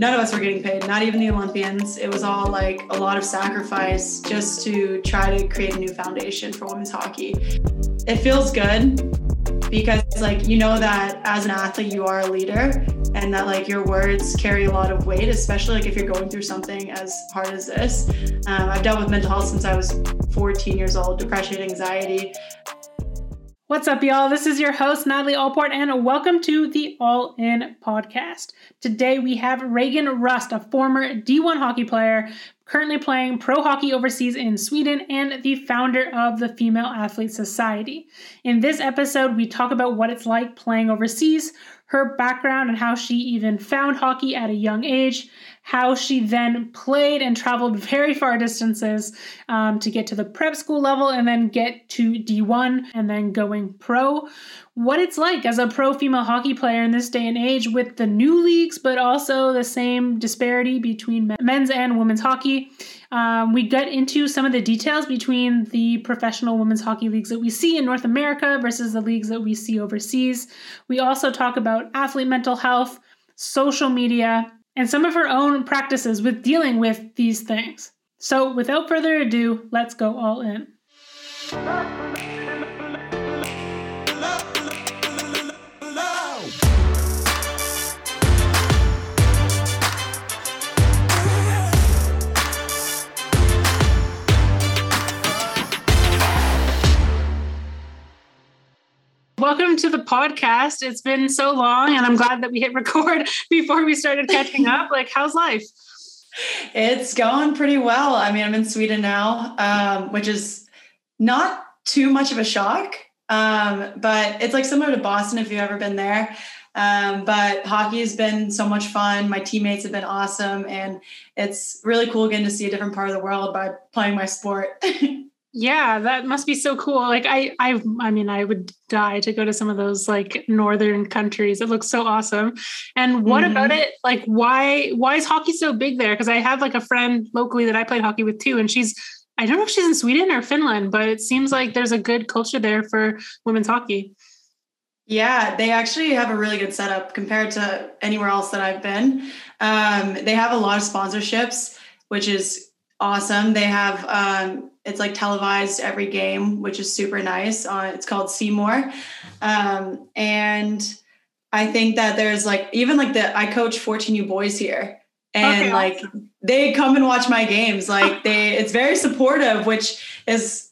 None of us were getting paid, not even the Olympians. It was all like a lot of sacrifice just to try to create a new foundation for women's hockey. It feels good because like, you know that as an athlete, you are a leader and that like your words carry a lot of weight, especially like if you're going through something as hard as this. I've dealt with mental health since I was 14 years old, depression, anxiety. What's up, y'all? This is your host, Natalie Allport, and welcome to the All In Podcast. Today, we have Reagan Rust, a former D1 hockey player, currently playing pro hockey overseas in Sweden, and the founder of the Female Athlete Society. In this episode, we talk about what it's like playing overseas, her background and how she even found hockey at a young age, how she then played and traveled very far distances to get to the prep school level and then get to D1 and then going pro. What it's like as a pro female hockey player in this day and age with the new leagues, but also the same disparity between men's and women's hockey. We get into some of the details between the professional women's hockey leagues that we see in North America versus the leagues that we see overseas. We also talk about athlete mental health, social media, and some of her own practices with dealing with these things. So without further ado, let's go all in. Welcome to the podcast. It's been so long and I'm glad that we hit record before we started catching up. Like, how's life? It's going pretty well. I mean, I'm in Sweden now, which is not too much of a shock, but it's like similar to Boston if you've ever been there. But hockey has been so much fun. My teammates have been awesome. And it's really cool getting to see a different part of the world by playing my sport. Yeah, that must be so cool. Like I mean, I would die to go to some of those like northern countries. It looks so awesome. And what about it? Like, why is hockey so big there? Because I have like a friend locally that I played hockey with too. And I don't know if she's in Sweden or Finland, but it seems like there's a good culture there for women's hockey. Yeah, they actually have a really good setup compared to anywhere else that I've been. They have a lot of sponsorships, which is awesome. They have, it's like televised every game, which is super nice. It's called Seymour. And I think that there's like, even like I coach 14U boys here and okay, like awesome. They come and watch my games. Like it's very supportive, which is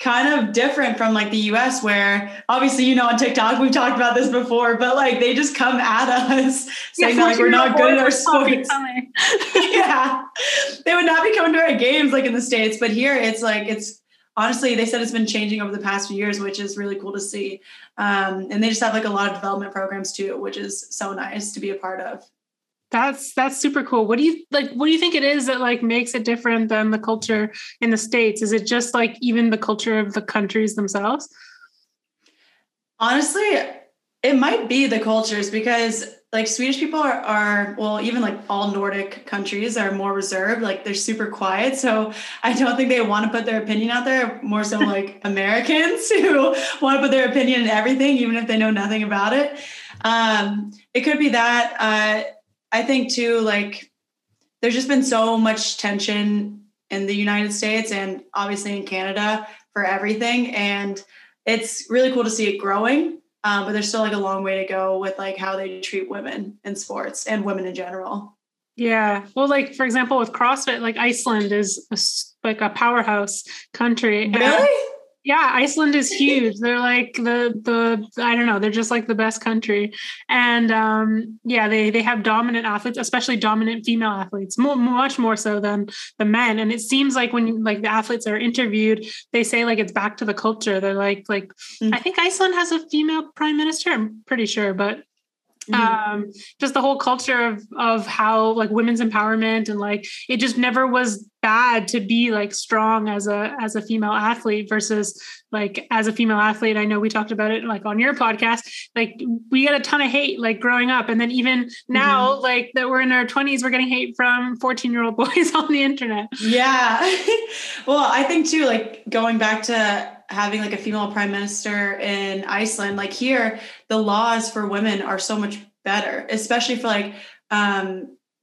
kind of different from like the US where obviously, you know, on TikTok, we've talked about this before, but like they just come at us saying that, like we're not good at our sports. Yeah. They would not be coming to our games like in the States, but here it's like, it's honestly, they said it's been changing over the past few years, which is really cool to see. And they just have like a lot of development programs too, which is so nice to be a part of. That's super cool. What do you think it is that like makes it different than the culture in the States? Is it just like even the culture of the countries themselves? Honestly, it might be the cultures because like Swedish people are well, even like all Nordic countries are more reserved. Like they're super quiet. So I don't think they want to put their opinion out there more so like Americans who want to put their opinion in everything, even if they know nothing about it. It could be that, I think too, like there's just been so much tension in the United States and obviously in Canada for everything. And it's really cool to see it growing, but there's still like a long way to go with like how they treat women in sports and women in general. Yeah. Well, like for example, with CrossFit, like Iceland is like a powerhouse country. Really? Yeah, Iceland is huge. They're like the I don't know, they're just like the best country. And yeah, they have dominant athletes, especially dominant female athletes, much more so than the men. And it seems like when like the athletes are interviewed, they say like it's back to the culture. They're like I think Iceland has a female prime minister, I'm pretty sure, but just the whole culture of how like women's empowerment and like it just never was bad to be like strong as a female athlete versus like as a female athlete. I know we talked about it like on your podcast, like we got a ton of hate like growing up. And then even now, like that we're in our 20s, we're getting hate from 14-year-old boys on the internet. Yeah. Well, I think too, like going back to having like a female prime minister in Iceland, like here, the laws for women are so much better, especially for like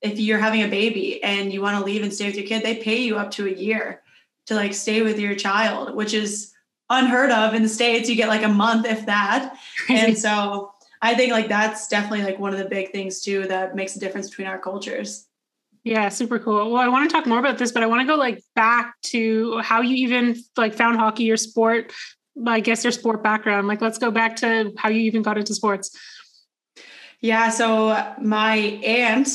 if you're having a baby and you want to leave and stay with your kid, they pay you up to a year to like stay with your child, which is unheard of in the States. You get like a month, if that. And so I think like that's definitely like one of the big things too, that makes a difference between our cultures. Yeah. Super cool. Well, I want to talk more about this, but I want to go like back to how you even like found hockey, your sport, I guess your sport background. Like, let's go back to how you even got into sports. Yeah. So my aunt,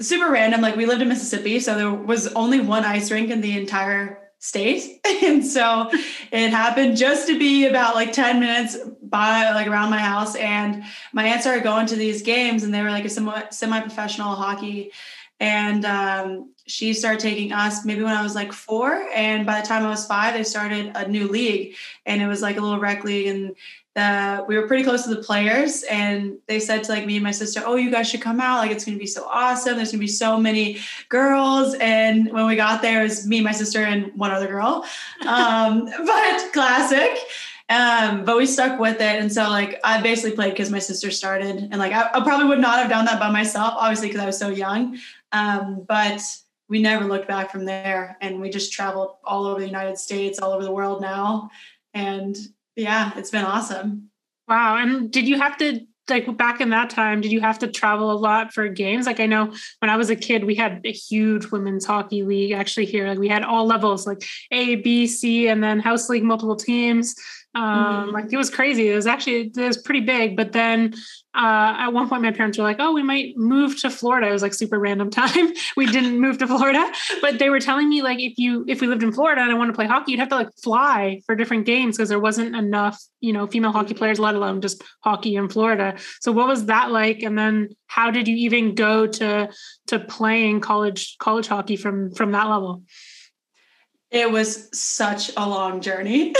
super random, like we lived in Mississippi, so there was only one ice rink in the entire state. And so it happened just to be about like 10 minutes by like around my house. And my aunt started going to these games, and they were like a somewhat semi-professional hockey. And she started taking us maybe when I was like 4. And by the time I was 5, they started a new league, and it was like a little rec league. And we were pretty close to the players, and they said to like me and my sister, oh, you guys should come out. Like, it's going to be so awesome. There's going to be so many girls. And when we got there, it was me, my sister, and one other girl, but classic. But we stuck with it. And so like, I basically played because my sister started, and like, I probably would not have done that by myself, obviously, because I was so young. But we never looked back from there, and we just traveled all over the United States, all over the world now. And yeah, it's been awesome. Wow. And did you have to, like back in that time, did you have to travel a lot for games? Like, I know when I was a kid, we had a huge women's hockey league actually here. Like we had all levels, like A, B, C, and then house league, multiple teams. Like it was crazy. It was pretty big. But then at one point my parents were like, oh, we might move to Florida. It was like super random time. We didn't move to Florida, but they were telling me like, if we lived in Florida and I wanted to play hockey, you'd have to like fly for different games, because there wasn't enough, you know, female hockey players, let alone just hockey in Florida. So what was that like? And then how did you even go to playing college hockey from that level? It was such a long journey.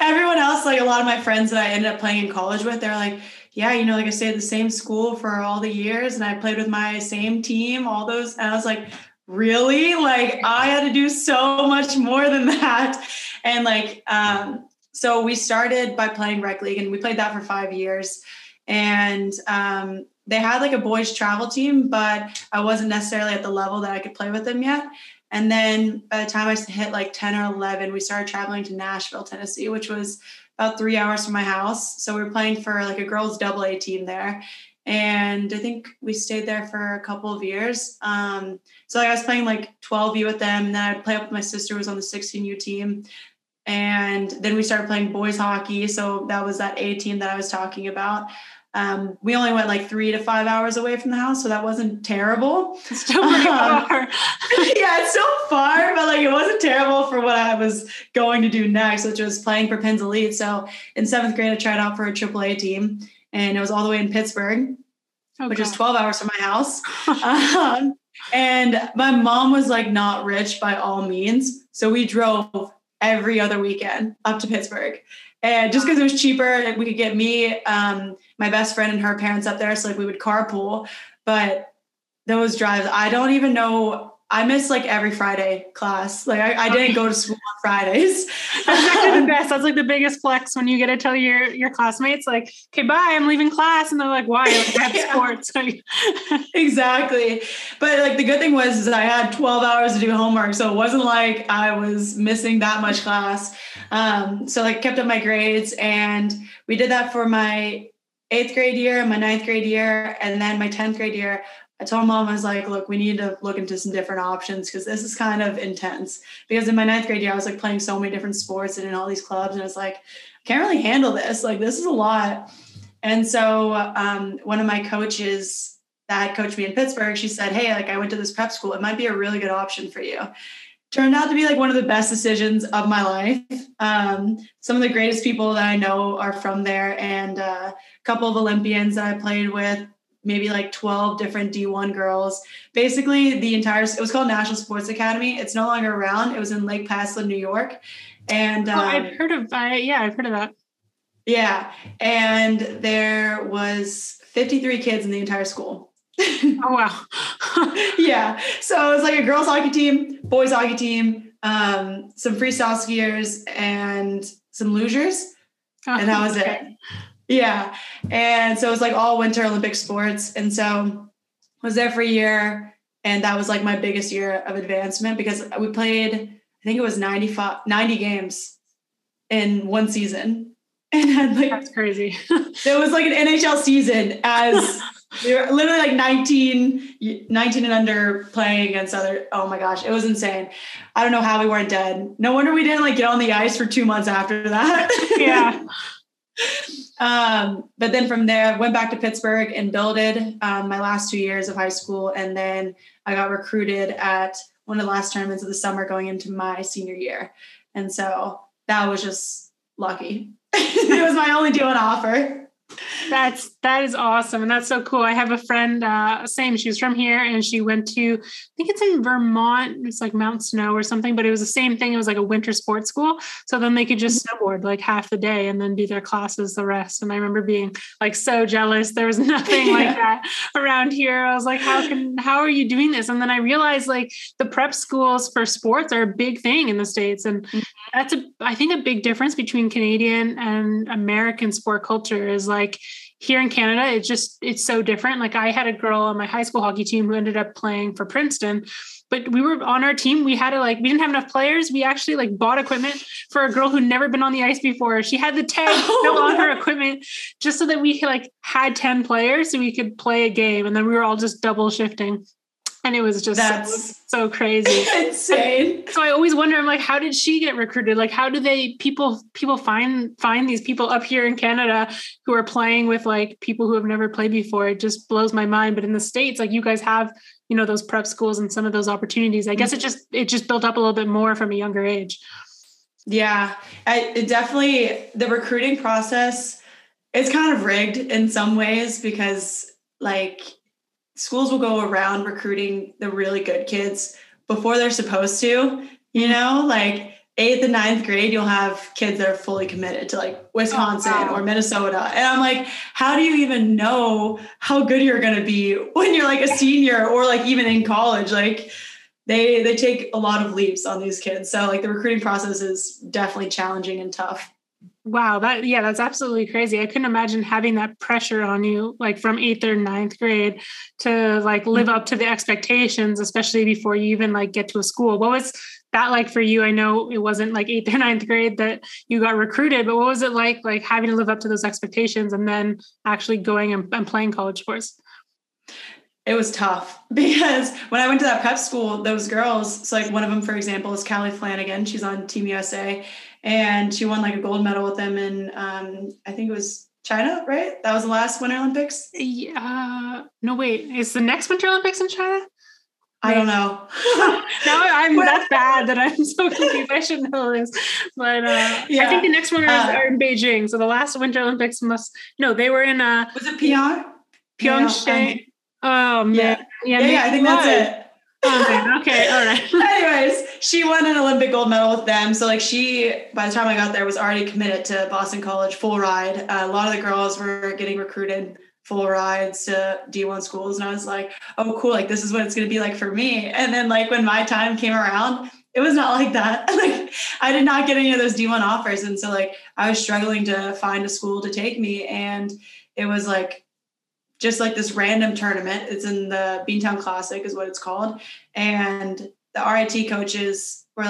Everyone else, like a lot of my friends that I ended up playing in college with, they're like, yeah, you know, like I stayed at the same school for all the years, and I played with my same team, all those. And I was like, really? Like I had to do so much more than that. And like, so we started by playing rec league, and we played that for 5 years. And, they had like a boys travel team, but I wasn't necessarily at the level that I could play with them yet. And then by the time I hit like 10 or 11, we started traveling to Nashville, Tennessee, which was about 3 hours from my house. So we were playing for like a girls' AA team there. And I think we stayed there for a couple of years. So like I was playing like 12U with them, and then I'd play up with my sister who was on the 16U team. And then we started playing boys hockey. So that was that A team that I was talking about. We only went like 3 to 5 hours away from the house, so that wasn't terrible. It's still pretty far. Yeah, it's still far, but like it wasn't terrible for what I was going to do next, which was playing for Penn Elite. So in 7th grade, I tried out for a AAA team, and it was all the way in Pittsburgh, which is 12 hours from my house. And my mom was like not rich by all means, so we drove every other weekend up to Pittsburgh. And just because it was cheaper, we could get me, my best friend, and her parents up there. So like we would carpool, but those drives, I don't even know. I missed like every Friday class. Like I didn't go to school on Fridays. That's actually the best. That's like the biggest flex, when you get to tell your classmates like, okay, bye, I'm leaving class. And they're like, why? Like, I have sports. Exactly. But like the good thing was is I had 12 hours to do homework. So it wasn't like I was missing that much class. So like kept up my grades, and we did that for my 8th grade year and my 9th grade year. And then my 10th grade year, I told mom, I was like, look, we need to look into some different options, because this is kind of intense. Because in my 9th grade year, I was like playing so many different sports and in all these clubs. And I was like, I can't really handle this. Like, this is a lot. And so one of my coaches that coached me in Pittsburgh, she said, hey, like I went to this prep school. It might be a really good option for you. Turned out to be like one of the best decisions of my life. Some of the greatest people that I know are from there, and a couple of Olympians that I played with, maybe like 12 different D1 girls. Basically the entire, it was called National Sports Academy. It's no longer around. It was in Lake Placid, New York. And I've heard of that. Yeah. And there was 53 kids in the entire school. Oh, wow. Yeah. So it was like a girls hockey team, boys hockey team, some freestyle skiers, and some losers. Oh, and that was it. Yeah. And so it was like all winter Olympic sports. And so was there for a year. And that was like my biggest year of advancement because we played, I think it was 90 games in one season. And had like, that's crazy. It was like an NHL season as we were literally like 19 and under playing against other. Oh my gosh. It was insane. I don't know how we weren't dead. No wonder we didn't like get on the ice for 2 months after that. Yeah. But then from there, I went back to Pittsburgh and builded my last 2 years of high school. And then I got recruited at one of the last tournaments of the summer going into my senior year. And so that was just lucky. It was my only deal on offer. That is awesome. And that's so cool. I have a friend, same, she was from here and she went to, I think it's in Vermont. It's like Mount Snow or something, but it was the same thing. It was like a winter sports school. So then they could just snowboard like half the day and then do their classes the rest. And I remember being like, so jealous. There was nothing like that around here. I was like, how are you doing this? And then I realized like the prep schools for sports are a big thing in the States. And that's I think a big difference between Canadian and American sport culture is like here in Canada, it's so different. Like I had a girl on my high school hockey team who ended up playing for Princeton, but we were on our team. We had to we didn't have enough players. We actually bought equipment for a girl who'd never been on the ice before. She had the tag still on her equipment just so that we had 10 players so we could play a game. And then we were all just double shifting. And it was just so crazy. Insane. So I always wonder, I'm like, how did she get recruited? Like, how do people find these people up here in Canada who are playing with people who have never played before? It just blows my mind. But in the States, you guys have, those prep schools and some of those opportunities. I guess it just built up a little bit more from a younger age. Yeah, it definitely, the recruiting process, it's kind of rigged in some ways because schools will go around recruiting the really good kids before they're supposed to, eighth and ninth grade, you'll have kids that are fully committed to Wisconsin or Minnesota. And I'm like, how do you even know how good you're going to be when you're a senior or even in college? They take a lot of leaps on these kids. So the recruiting process is definitely challenging and tough. Wow. That's absolutely crazy. I couldn't imagine having that pressure on you, from eighth or ninth grade to live up to the expectations, especially before you even get to a school. What was that for you? I know it wasn't eighth or ninth grade that you got recruited, but what was it like having to live up to those expectations and then actually going and playing college sports? It was tough because when I went to that prep school, those girls, so one of them, for example, is Callie Flanagan. She's on Team USA and she won a gold medal with them in, I think it was China, right? That was the last Winter Olympics. Yeah. No, wait, is the next Winter Olympics in China? I don't know. Now that's bad that I'm so confused. I should know this, but yeah. I think the next one are in Beijing. So the last Winter Olympics they were in. Was it Pyeongchang? Oh man. Yeah, I think that's it. Okay. All right. Anyways, she won an Olympic gold medal with them. So she, by the time I got there, was already committed to Boston College full ride. A lot of the girls were getting recruited full rides to D1 schools. And I was like, oh, cool. This is what it's going to be for me. And then when my time came around, it was not like that. I did not get any of those D1 offers. And so I was struggling to find a school to take me. And it was just this random tournament. It's in the Beantown Classic is what it's called. And the RIT coaches were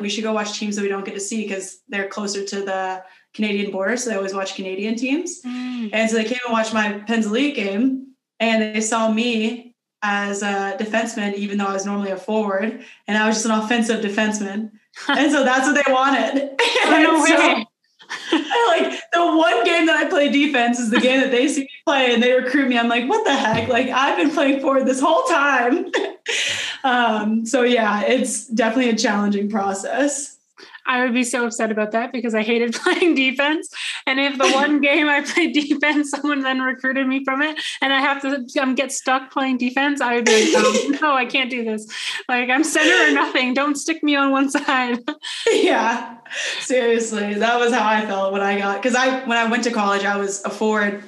we should go watch teams that we don't get to see because they're closer to the Canadian border. So they always watch Canadian teams. Mm. And so they came and watched my Penn Elite game and they saw me as a defenseman, even though I was normally a forward and I was just an offensive defenseman. And so that's what they wanted. The one game that I play defense is the game that they see me play and they recruit me. I'm like, what the heck? I've been playing forward this whole time. So yeah, it's definitely a challenging process. I would be so upset about that because I hated playing defense. And if the one game I played defense, someone then recruited me from it and I have to get stuck playing defense, I would be like, oh, no, I can't do this. I'm center or nothing. Don't stick me on one side. Yeah, seriously. That was how I felt when I got, because when I went to college, I was a forward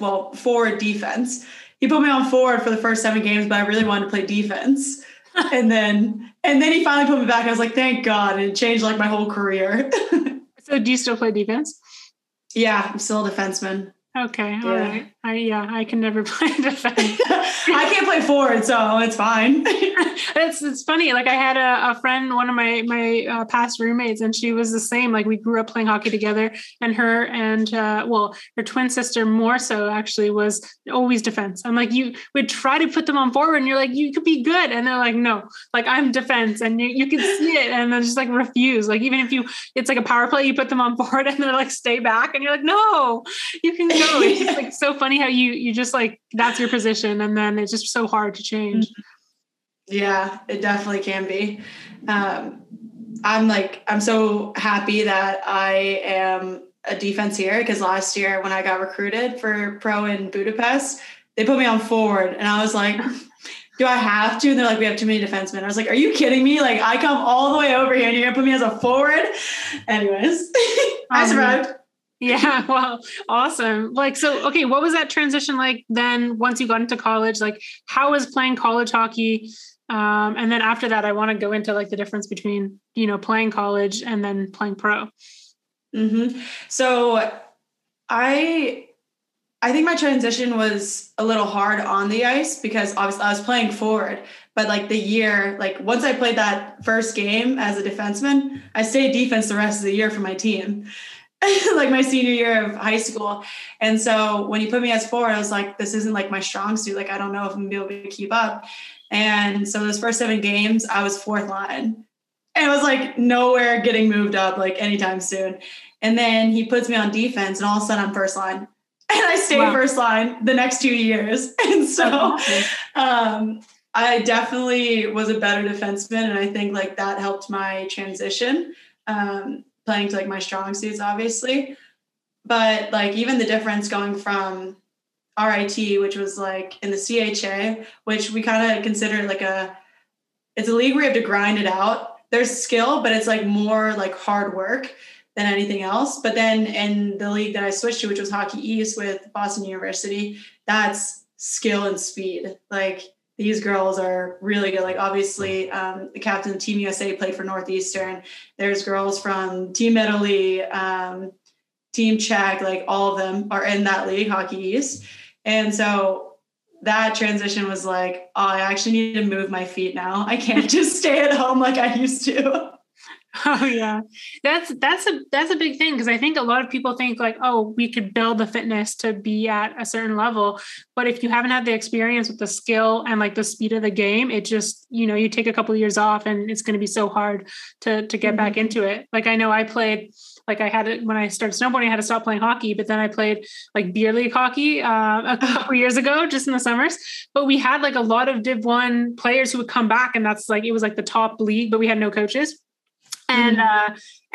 defense. He put me on forward for the first 7 games, but I really wanted to play defense. And then he finally put me back. I was like, thank God. And it changed my whole career. So do you still play defense? Yeah, I'm still a defenseman. Okay. All right. I can never play defense. I can't play forward, so it's fine. It's funny. Like I had a friend, one of my past roommates, and she was the same. Like we grew up playing hockey together, and her her twin sister more so actually was always defense. I'm like, you would try to put them on forward, and you're like, you could be good, and they're like, no, like I'm defense, and you can see it, and they just like refuse. Like even if it's like a power play, you put them on forward, and they're like stay back, and you're like, no, you can go. It's just like so funny how you just like that's your position, and then it's just so hard to change. Yeah, it definitely can be. I'm so happy that I am a defense here, because last year when I got recruited for pro in Budapest, they put me on forward, and I was like, do I have to? And they're like, we have too many defensemen. I was like, are you kidding me? Like I come all the way over here and you're gonna put me as a forward? Anyways, I survived. Yeah. Well, awesome. Like, so, okay. What was that transition like then once you got into college? Like how was playing college hockey? And then after that, I want to go into like the difference between, playing college and then playing pro. Mm-hmm. So I think my transition was a little hard on the ice, because obviously I was playing forward, but like the year, like once I played that first game as a defenseman, I stayed defense the rest of the year for my team. Like my senior year of high school. And so when you put me as forward, I was like, this isn't like my strong suit. Like, I don't know if I'm gonna be able to keep up. And so those first 7 games, I was fourth line. And I was like nowhere getting moved up like anytime soon. And then he puts me on defense and all of a sudden I'm first line. And I stayed first line the next 2 years. And so I definitely was a better defenseman. And I think like that helped my transition. Playing to like my strong suits, obviously. But like even the difference going from RIT, which was like in the CHA, which we kind of consider like it's a league where you have to grind it out. There's skill, but it's like more like hard work than anything else. But then in the league that I switched to, which was Hockey East with Boston University, that's skill and speed. Like these girls are really good. Like obviously the captain of Team USA played for Northeastern. There's girls from Team Italy, Team CHA, like all of them are in that league, Hockey East. And so that transition was like, oh, I actually need to move my feet now. I can't just stay at home like I used to. Oh yeah. That's a big thing. Cause I think a lot of people think like, oh, we could build the fitness to be at a certain level. But if you haven't had the experience with the skill and like the speed of the game, it just, you take a couple of years off and it's going to be so hard to get back into it. Like, I know I played, like I had it when I started snowboarding, I had to stop playing hockey, but then I played like beer league hockey a couple years ago, just in the summers, but we had like a lot of Div 1 players who would come back, and that's like, it was like the top league, but we had no coaches.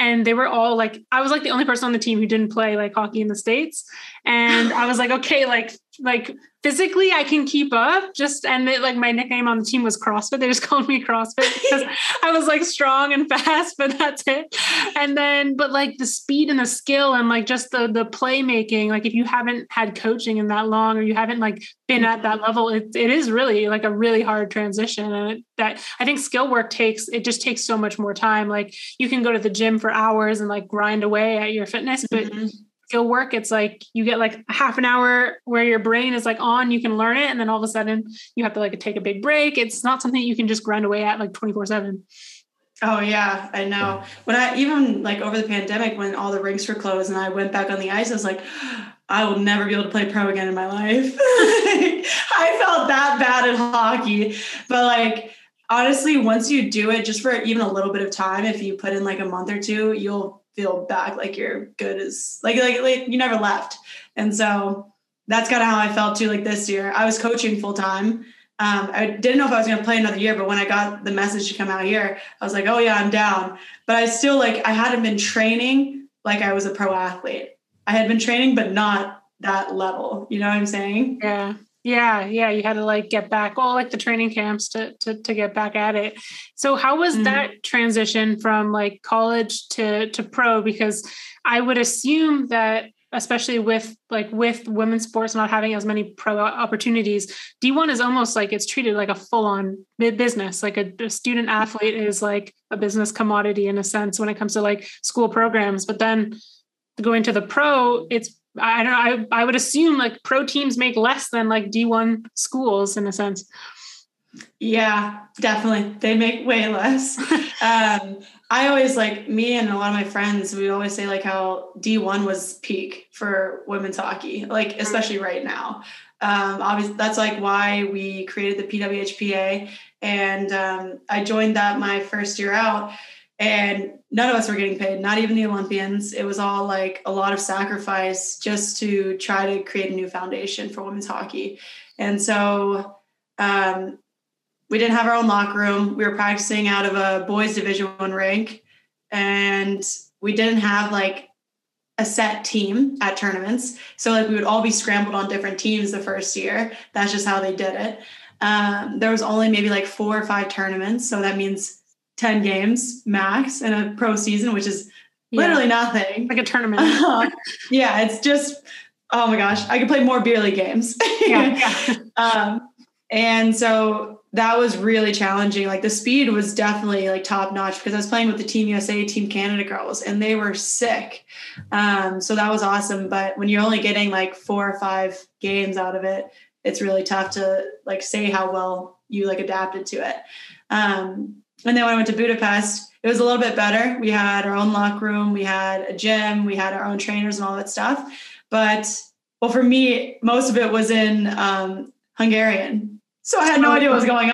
And they were all like, I was like the only person on the team who didn't play like hockey in the States. And I was like, okay, like physically I can keep up just, and they, like my nickname on the team was CrossFit. They just called me CrossFit because I was like strong and fast, but that's it. And then, but like the speed and the skill and like just the playmaking, like if you haven't had coaching in that long, or you haven't like been at that level, it is really like a really hard transition. And that I think skill work takes so much more time. Like you can go to the gym for hours and like grind away at your fitness, but skill work, it's like you get like half an hour where your brain is like on, you can learn it, and then all of a sudden you have to like take a big break. It's not something you can just grind away at like 24/7. Oh yeah, I know. When I even like over the pandemic when all the rinks were closed and I went back on the ice, I was like, I will never be able to play pro again in my life. I felt that bad at hockey, but like honestly, once you do it just for even a little bit of time, if you put in like a month or two, you'll feel back like you're good as like you never left. And so that's kind of how I felt too. Like this year I was coaching full time. I didn't know if I was going to play another year, but when I got the message to come out here, I was like, oh yeah, I'm down. But I still like, I hadn't been training like I was a pro athlete. I had been training, but not that level. You know what I'm saying? Yeah. Yeah. You had to like get back all like the training camps to get back at it. So how was that transition from like college to pro? Because I would assume that, especially with women's sports not having as many pro opportunities, D1 is almost like it's treated like a full-on business. Like a student athlete is like a business commodity in a sense when it comes to like school programs. But then going to the pro, it's I don't know. I would assume like pro teams make less than like D1 schools in a sense. Yeah, definitely. They make way less. I always like me and a lot of my friends, we always say like how D1 was peak for women's hockey, like especially right now. Obviously that's like why we created the PWHPA. And I joined that my first year out. And none of us were getting paid, not even the Olympians. It was all like a lot of sacrifice just to try to create a new foundation for women's hockey. And so we didn't have our own locker room. We were practicing out of a boys division 1 rink, and we didn't have like a set team at tournaments. So like we would all be scrambled on different teams the first year. That's just how they did it. There was only maybe like 4 or 5 tournaments. So that means 10 games max in a pro season, which is literally nothing. Like a tournament. Yeah. It's just, oh my gosh, I could play more beer league games. And so that was really challenging. Like the speed was definitely like top notch because I was playing with the Team USA, Team Canada girls, and they were sick. So that was awesome. But when you're only getting like 4 or 5 games out of it, it's really tough to like say how well you like adapted to it. And then when I went to Budapest, it was a little bit better. We had our own locker room. We had a gym. We had our own trainers and all that stuff. But, well, for me, most of it was in Hungarian. So I had no idea what was going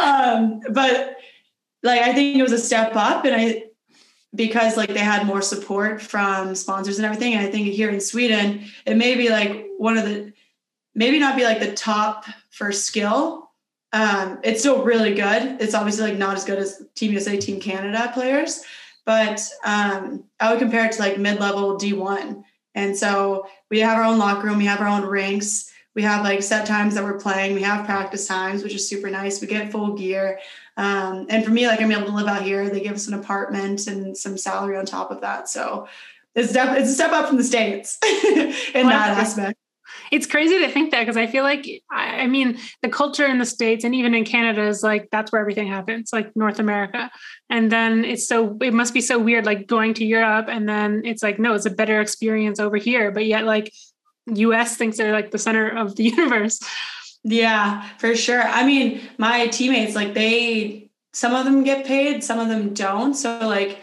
on. But, like, I think it was a step up. And because, like, they had more support from sponsors and everything. And I think here in Sweden, it may be, like, maybe not be, like, the top for skill. It's still really good. It's obviously like not as good as Team USA, Team Canada players, but I would compare it to like mid-level D1. And so we have our own locker room, we have our own rinks, we have like set times that we're playing, we have practice times, which is super nice. We get full gear. And for me, like I'm able to live out here. They give us an apartment and some salary on top of that. So it's a step up from the States in that aspect. It's crazy to think that because I feel like, I mean, the culture in the States and even in Canada is like, that's where everything happens, like North America. And then it must be so weird, like going to Europe and then it's like, no, it's a better experience over here. But yet like US thinks they're like the center of the universe. Yeah, for sure. I mean, my teammates, like some of them get paid, some of them don't. So like,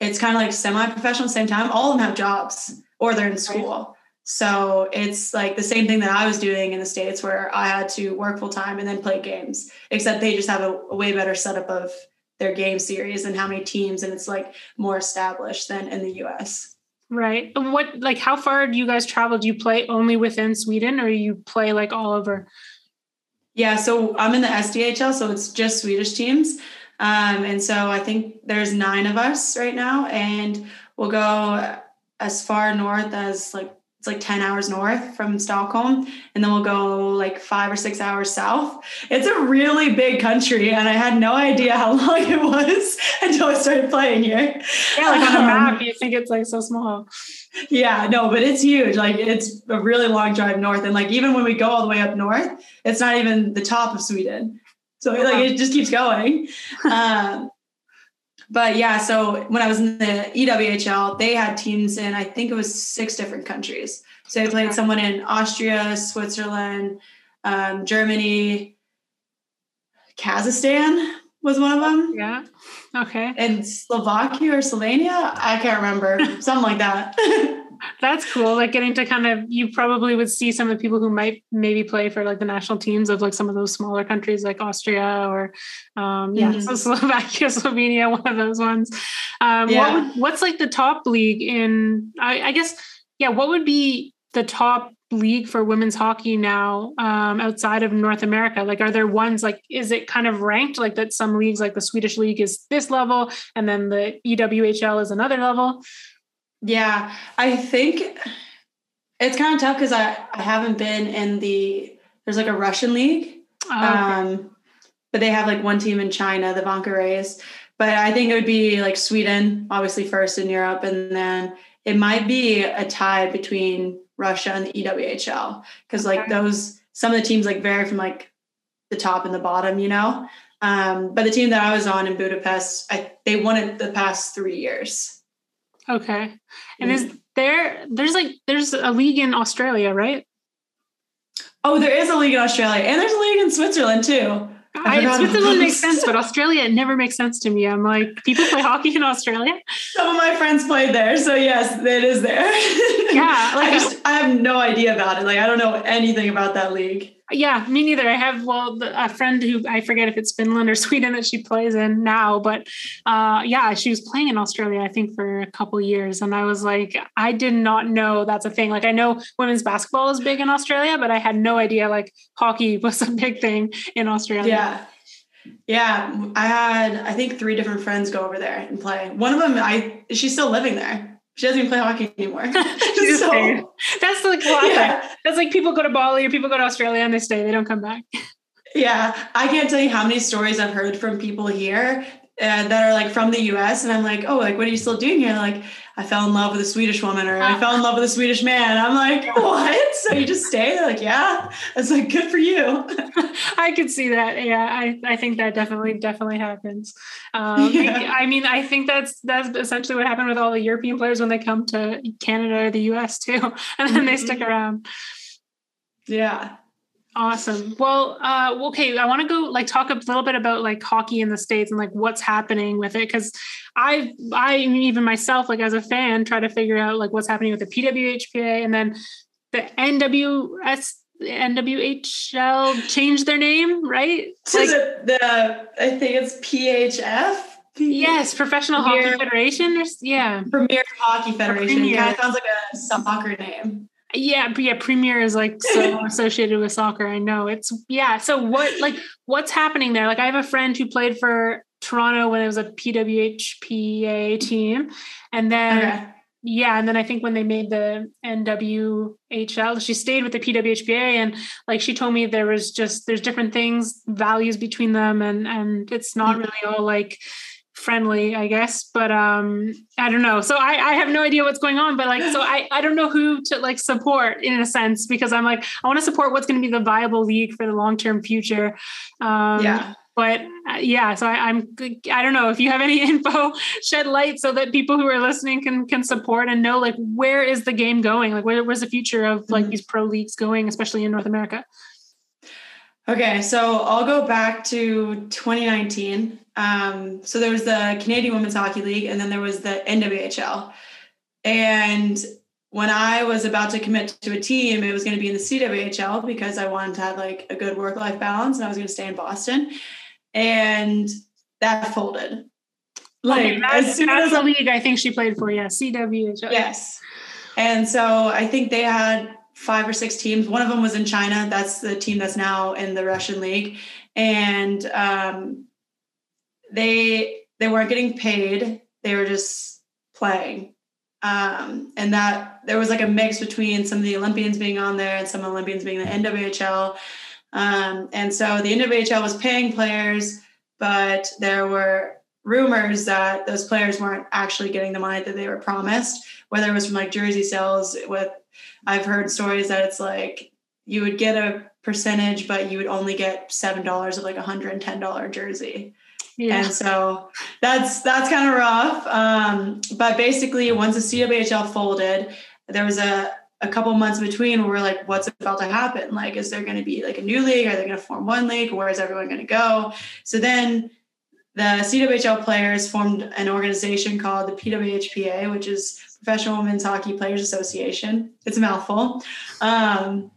it's kind of like semi-professional at the same time. All of them have jobs or they're in school. So it's like the same thing that I was doing in the States where I had to work full time and then play games, except they just have a way better setup of their game series and how many teams. And it's like more established than in the US. Right. Like how far do you guys travel? Do you play only within Sweden or you play like all over? Yeah. So I'm in the SDHL. So it's just Swedish teams. And so I think there's 9 of us right now and we'll go as far north as it's like 10 hours north from Stockholm. And then we'll go like 5 or 6 hours south. It's a really big country. And I had no idea how long it was until I started playing here. Yeah, like on a map, you think it's like so small. Yeah, no, but it's huge. Like it's a really long drive north. And like, even when we go all the way up north, it's not even the top of Sweden. So like, it just keeps going. But yeah, so when I was in the EWHL, they had teams in, I think it was 6 different countries. So they played someone in Austria, Switzerland, Germany, Kazakhstan was one of them. Yeah. Okay. And Slovakia or Slovenia. I can't remember. Something like that. That's cool. Like getting to kind of, you probably would see some of the people who might maybe play for like the national teams of like some of those smaller countries like Austria or so Slovakia, Slovenia, one of those ones. What's like the top league in, I guess, what would be the top league for women's hockey now outside of North America? Like, are there ones like, is it kind of ranked like that some leagues like the Swedish league is this level and then the EWHL is another level? Yeah, I think it's kind of tough because I haven't been in there's like a Russian league, but they have like one team in China, the Vanke Rays, but I think it would be like Sweden, obviously first in Europe. And then it might be a tie between Russia and the EWHL because like some of the teams like vary from like the top and the bottom, you know? But the team that I was on in Budapest, they won it the past 3 years. Okay. And There's a league in Australia, right? Oh, there is a league in Australia, and there's a league in Switzerland too. Switzerland makes sense, but Australia, it never makes sense to me. I'm like, people play hockey in Australia? Some of my friends played there, so yes, it is there. Yeah. Like, I have no idea about it. Like, I don't know anything about that league. Yeah, me neither. I have, a friend who, I forget if it's Finland or Sweden that she plays in now, but yeah, she was playing in Australia, I think, for a couple years. And I was like, I did not know that's a thing. Like, I know women's basketball is big in Australia, but I had no idea, like, hockey was a big thing in Australia. Yeah. Yeah. I had, I think, 3 different friends go over there and play. One of them, she's still living there. She doesn't even play hockey anymore. So, that's like a lot. Yeah. That's like people go to Bali or people go to Australia and they stay. They don't come back. Yeah. I can't tell you how many stories I've heard from people here that are like from the US. And I'm like, oh, like, what are you still doing here? Like, I fell in love with a Swedish woman, or I fell in love with a Swedish man. I'm like, what? So you just stay? They're like, yeah. I was like, good for you. I could see that. Yeah. I think that definitely happens. Yeah. I mean, I think that's essentially what happened with all the European players when they come to Canada or the US too, and then they stick around. Yeah. Awesome. Well, okay. I want to go talk a little bit about hockey in the States and what's happening with it. Cause I even myself, as a fan, try to figure out what's happening with the PWHPA, and then the NWHL changed their name, right? So I think it's PHF. Yes, Professional Hockey Federation. Yeah. Premier Hockey Federation. Premier. Kind of sounds like a soccer name. Yeah, but yeah, Premier is so associated with soccer. I know so what, what's happening there? I have a friend who played for Toronto when it was a PWHPA team. And then, and then I think when they made the NWHL, she stayed with the PWHPA, and she told me there's different things, values between them. And it's not really all friendly, I guess, but I don't know. So I have no idea what's going on, but I don't know who to support in a sense, because I'm I want to support what's going to be the viable league for the long-term future. So I don't know if you have any info, shed light so that people who are listening can support and know where is the game going? Where's the future of these pro leagues going, especially in North America? Okay. So I'll go back to 2019. So there was the Canadian Women's Hockey League, and then there was the NWHL. And when I was about to commit to a team, it was going to be in the CWHL because I wanted to have a good work-life balance, and I was going to stay in Boston. And that folded. As soon as the league I think she played for, yeah, CWHL. Yes. And so I think they had 5 or 6 teams. One of them was in China. That's the team that's now in the Russian league. And, they weren't getting paid. They were just playing. And that there was a mix between some of the Olympians being on there and some Olympians being the NWHL. And so the NWHL was paying players, but there were rumors that those players weren't actually getting the money that they were promised, whether it was from jersey sales with, I've heard stories that it's you would get a percentage, but you would only get $7 of a $110 jersey. Yeah. And so that's kind of rough. But basically once the CWHL folded, there was a couple months in between where we're what's about to happen? Is there going to be a new league? Are they going to form one league? Where is everyone going to go? So then the CWHL players formed an organization called the PWHPA, which is Professional Women's Hockey Players Association. It's a mouthful. And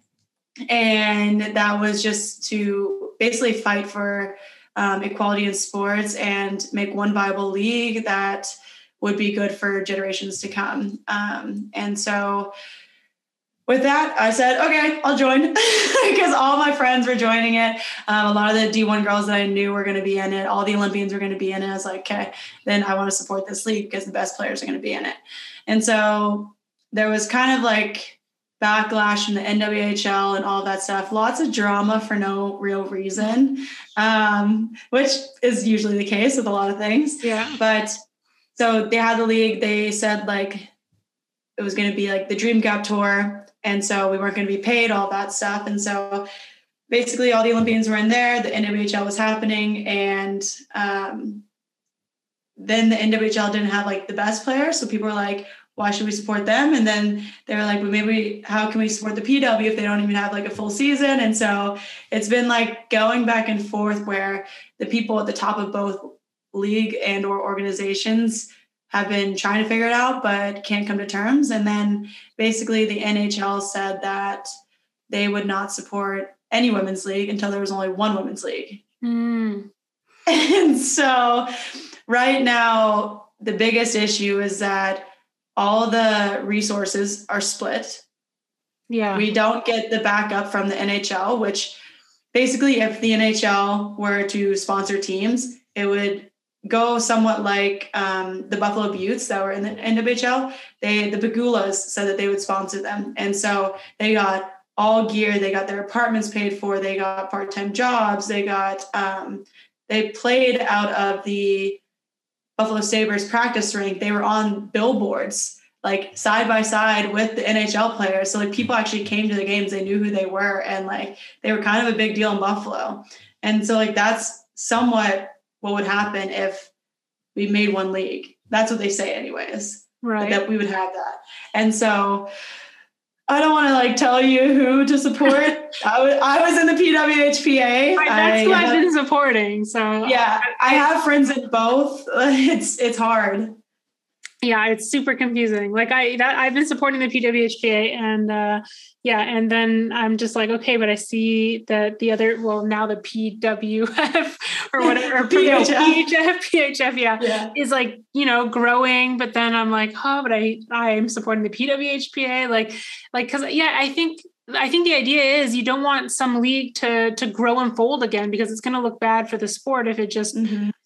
that was just to basically fight for equality in sports and make one viable league that would be good for generations to come. And so with that, I said, okay, I'll join because all my friends were joining it. A lot of the D1 girls that I knew were going to be in it. All the Olympians were going to be in it. I was like, okay, then I want to support this league because the best players are going to be in it. And so there was kind of backlash from the NWHL and all that stuff. Lots of drama for no real reason, which is usually the case with a lot of things. Yeah. But so they had the league. They said it was going to be the Dream Gap Tour, and so we weren't going to be paid, all that stuff. And so basically all the Olympians were in there. The NWHL was happening, and then the NWHL didn't have the best players, so people were why should we support them? And then they were like, well, maybe how can we support the PW if they don't even have like a full season? And so it's been like going back and forth where the people at the top of both league and or organizations have been trying to figure it out, but can't come to terms. And then basically the NHL said that they would not support any women's league until there was only one women's league. Mm. And so right now, the biggest issue is that all the resources are split. Yeah. We don't get the backup from the NHL, which basically if the NHL were to sponsor teams, it would go somewhat like the Buffalo Buttes that were in the NWHL. The Bagulas said that they would sponsor them. And so they got all gear. They got their apartments paid for. They got part-time jobs. They got, they played out of the Buffalo Sabres practice rink. They were on billboards, like side by side with the NHL players. So like people actually came to the games. They knew who they were. And like, they were kind of a big deal in Buffalo. And so like, that's somewhat what would happen if we made one league. That's what they say anyways, right? That we would have that. And so I don't want to like tell you who to support. I was in the PWHPA. Right, that's who I've been supporting. So yeah, I have friends in both. It's hard. Yeah, it's super confusing. Like I've been supporting the PWHPA and and then I'm just like, okay, but I see that the other, well, now the PWF or whatever, PHF, yeah, is like, you know, growing. But then I'm like, oh, but I'm supporting the PWHPA, like, cause yeah, I think the idea is you don't want some league to grow and fold again, because it's going to look bad for the sport if it just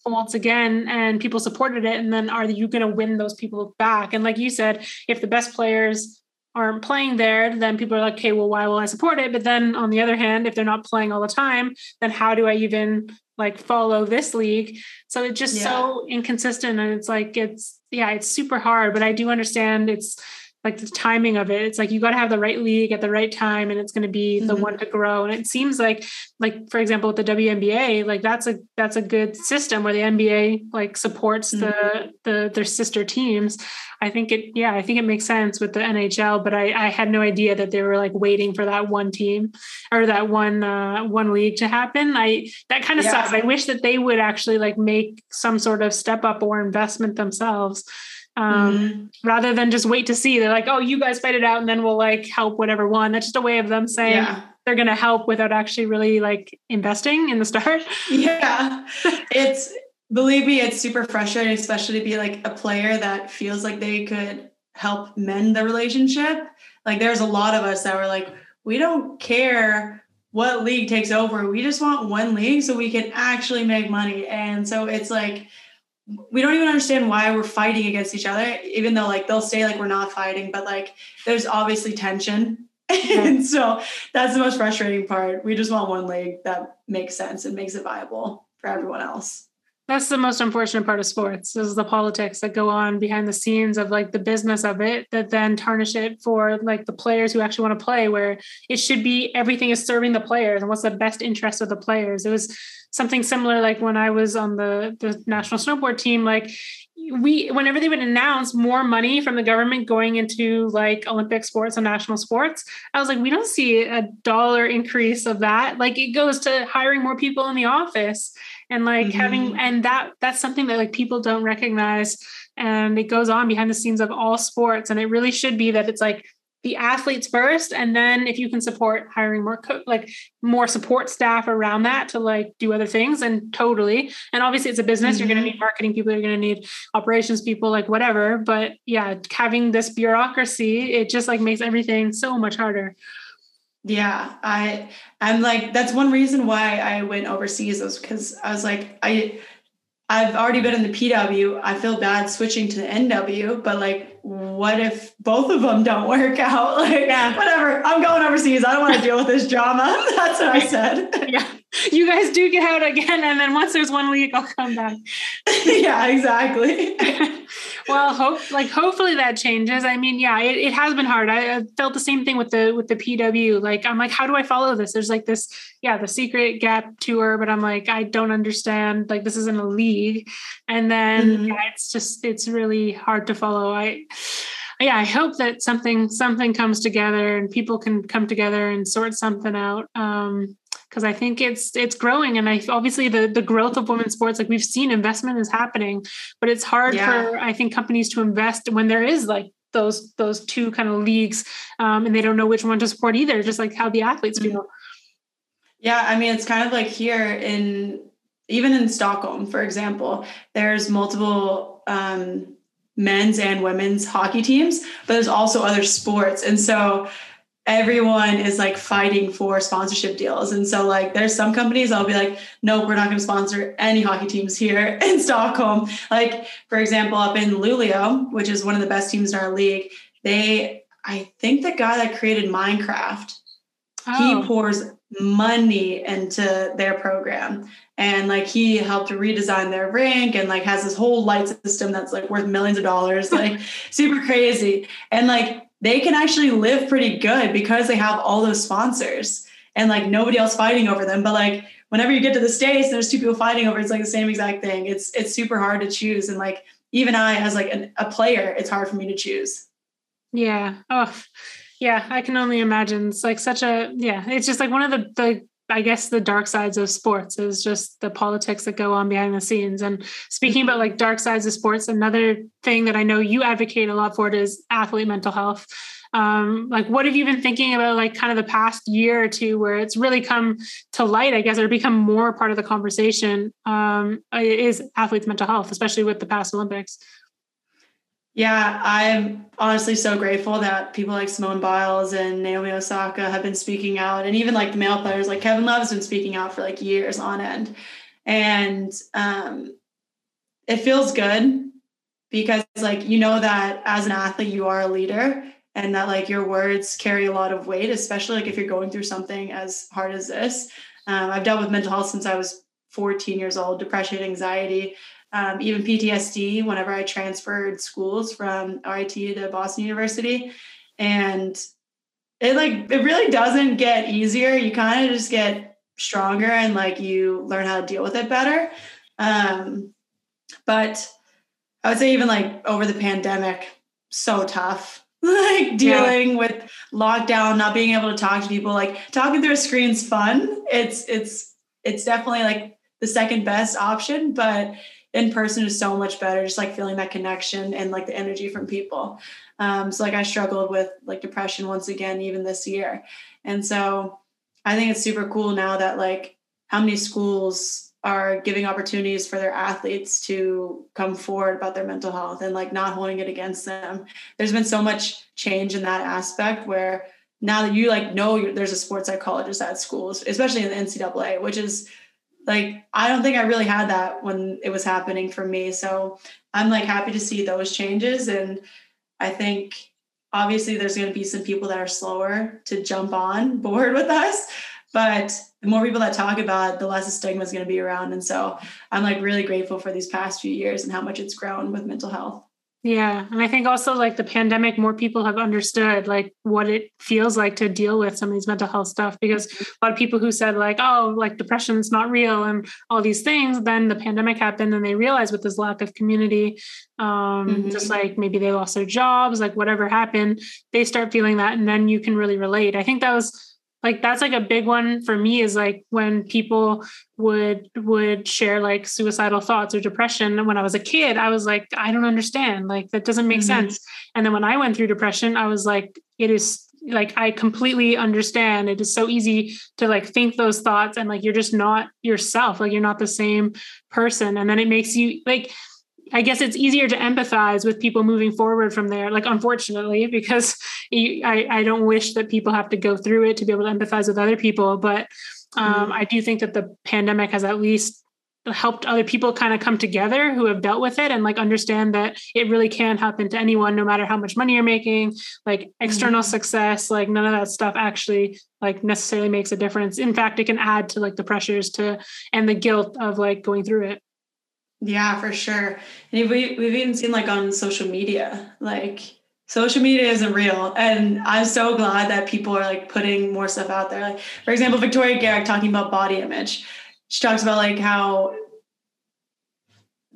folds again and people supported it. And then are you going to win those people back? And like you said, if the best players aren't playing there, then people are like, okay, well, why will I support it? But then on the other hand, if they're not playing all the time, then how do I even like follow this league? So it's just so inconsistent. And it's like, it's super hard, but I do understand it's like the timing of it. It's like, you got to have the right league at the right time and it's going to be the one to grow. And it seems like, for example, with the WNBA, like that's a good system where the NBA like supports their sister teams. I think it makes sense with the NHL, but I had no idea that they were like waiting for that one team or that one league to happen. That kind of sucks. I wish that they would actually like make some sort of step up or investment themselves. Rather than just wait to see. They're like, oh, you guys fight it out and then we'll like help whatever one. That's just a way of them saying they're going to help without actually really like investing in the start. Yeah. It's, believe me, it's super frustrating, especially to be like a player that feels like they could help mend the relationship. Like there's a lot of us that were like, we don't care what league takes over. We just want one league so we can actually make money. And so it's like, we don't even understand why we're fighting against each other, even though like they'll say like we're not fighting, but like there's obviously tension. And so that's the most frustrating part. We just want one league that makes sense and makes it viable for everyone else. That's the most unfortunate part of sports, is the politics that go on behind the scenes of like the business of it that then tarnish it for like the players who actually want to play, where it should be everything is serving the players and what's the best interest of the players. It was something similar like when I was on the national snowboard team, like whenever they would announce more money from the government going into like Olympic sports and national sports, I was like, we don't see a dollar increase of that. Like it goes to hiring more people in the office and like having, and that's something that like people don't recognize. And it goes on behind the scenes of all sports. And it really should be that it's like the athletes first. And then if you can support hiring more, more support staff around that to like do other things. And totally. And obviously it's a business. You're going to need marketing people. You're going to need operations people, like whatever. But yeah, having this bureaucracy, it just like makes everything so much harder. Yeah. I'm like, that's one reason why I went overseas, was because I was like, I've already been in the PW. I feel bad switching to the NW, but like, what if both of them don't work out? Like, whatever, I'm going overseas. I don't want to deal with this drama. That's what I said. Yeah. You guys do get out again. And then once there's one league, I'll come back. Yeah, exactly. Well, hopefully that changes. I mean, yeah, it has been hard. I felt the same thing with the PW. Like, I'm like, how do I follow this? There's like this, the secret gap tour, but I'm like, I don't understand, like, this isn't a league. And then it's really hard to follow. I, yeah, I hope that something comes together and people can come together and sort something out. Because I think it's growing, and I obviously the growth of women's sports, like we've seen investment is happening, but it's hard for, I think, companies to invest when there is like those two kind of leagues, and they don't know which one to support either, just like how the athletes feel. Yeah, I mean, it's kind of like here even in Stockholm, for example, there's multiple men's and women's hockey teams, but there's also other sports, and so everyone is like fighting for sponsorship deals. And so like, there's some companies I'll be like, nope, we're not going to sponsor any hockey teams here in Stockholm. Like for example, up in Luleå, which is one of the best teams in our league. I think the guy that created Minecraft, he pours money into their program. And like, he helped redesign their rink and like has this whole light system that's like worth millions of dollars, like super crazy. And like, they can actually live pretty good because they have all those sponsors and like nobody else fighting over them. But like whenever you get to the States, there's two people fighting over it. It's like the same exact thing. It's super hard to choose. And like, even I, as like a player, it's hard for me to choose. Yeah. Oh yeah. I can only imagine. It's like it's just like one of the dark sides of sports is just the politics that go on behind the scenes. And speaking about like dark sides of sports, another thing that I know you advocate a lot for it is athlete mental health. Like what have you been thinking about like kind of the past year or two where it's really come to light, I guess, or become more part of the conversation, is athletes' mental health, especially with the past Olympics? Yeah, I'm honestly so grateful that people like Simone Biles and Naomi Osaka have been speaking out, and even like the male players, like Kevin Love's been speaking out for like years on end. And it feels good because like, you know, that as an athlete, you are a leader and that like your words carry a lot of weight, especially like if you're going through something as hard as this. I've dealt with mental health since I was 14 years old, depression, anxiety. Even PTSD whenever I transferred schools from RIT to Boston University. And it really doesn't get easier. You kind of just get stronger and like you learn how to deal with it better. But I would say even like over the pandemic, so tough, like dealing with lockdown, not being able to talk to people, like talking through a screen's fun. It's definitely like the second best option, but in person is so much better, just like feeling that connection and like the energy from people. So like I struggled with like depression once again, even this year. And so I think it's super cool now that like how many schools are giving opportunities for their athletes to come forward about their mental health and like not holding it against them. There's been so much change in that aspect where now that you like know there's a sports psychologist at schools, especially in the NCAA, which is like, I don't think I really had that when it was happening for me. So I'm like happy to see those changes. And I think obviously there's going to be some people that are slower to jump on board with us, but the more people that talk about it, the less the stigma is going to be around. And so I'm like really grateful for these past few years and how much it's grown with mental health. Yeah. And I think also like the pandemic, more people have understood like what it feels like to deal with some of these mental health stuff, because a lot of people who said like, oh, like depression's not real and all these things, then the pandemic happened and they realized with this lack of community, just like maybe they lost their jobs, like whatever happened, they start feeling that. And then you can really relate. I think that was like, that's like a big one for me is like when people would share like suicidal thoughts or depression. And when I was a kid, I was like, I don't understand. Like that doesn't make sense. And then when I went through depression, I was like, it is like, I completely understand. It is so easy to like think those thoughts and like, you're just not yourself. Like you're not the same person. And then it makes you like, I guess it's easier to empathize with people moving forward from there. Like, unfortunately, because I don't wish that people have to go through it to be able to empathize with other people. But I do think that the pandemic has at least helped other people kind of come together who have dealt with it and like understand that it really can happen to anyone, no matter how much money you're making, like external success, like none of that stuff actually like necessarily makes a difference. In fact, it can add to like the pressures to, and the guilt of like going through it. Yeah, for sure. And we've even seen like on social media, like social media isn't real. And I'm so glad that people are like putting more stuff out there. Like, for example, Victoria Garrick talking about body image. She talks about like how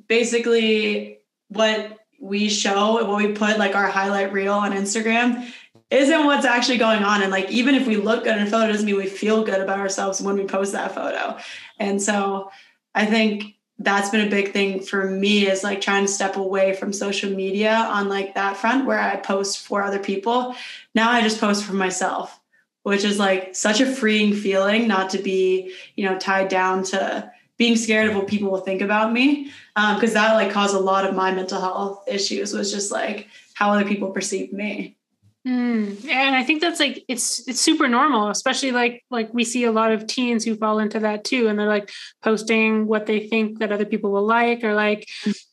basically what we show and what we put, like our highlight reel on Instagram, isn't what's actually going on. And like, even if we look good in a photo, doesn't mean we feel good about ourselves when we post that photo. And so I think that's been a big thing for me, is like trying to step away from social media on like that front, where I post for other people. Now I just post for myself, which is like such a freeing feeling, not to be, you know, tied down to being scared of what people will think about me. Cause that like caused a lot of my mental health issues, was just like how other people perceive me. And I think that's like, it's super normal, especially like we see a lot of teens who fall into that too. And they're like posting what they think that other people will like, or like,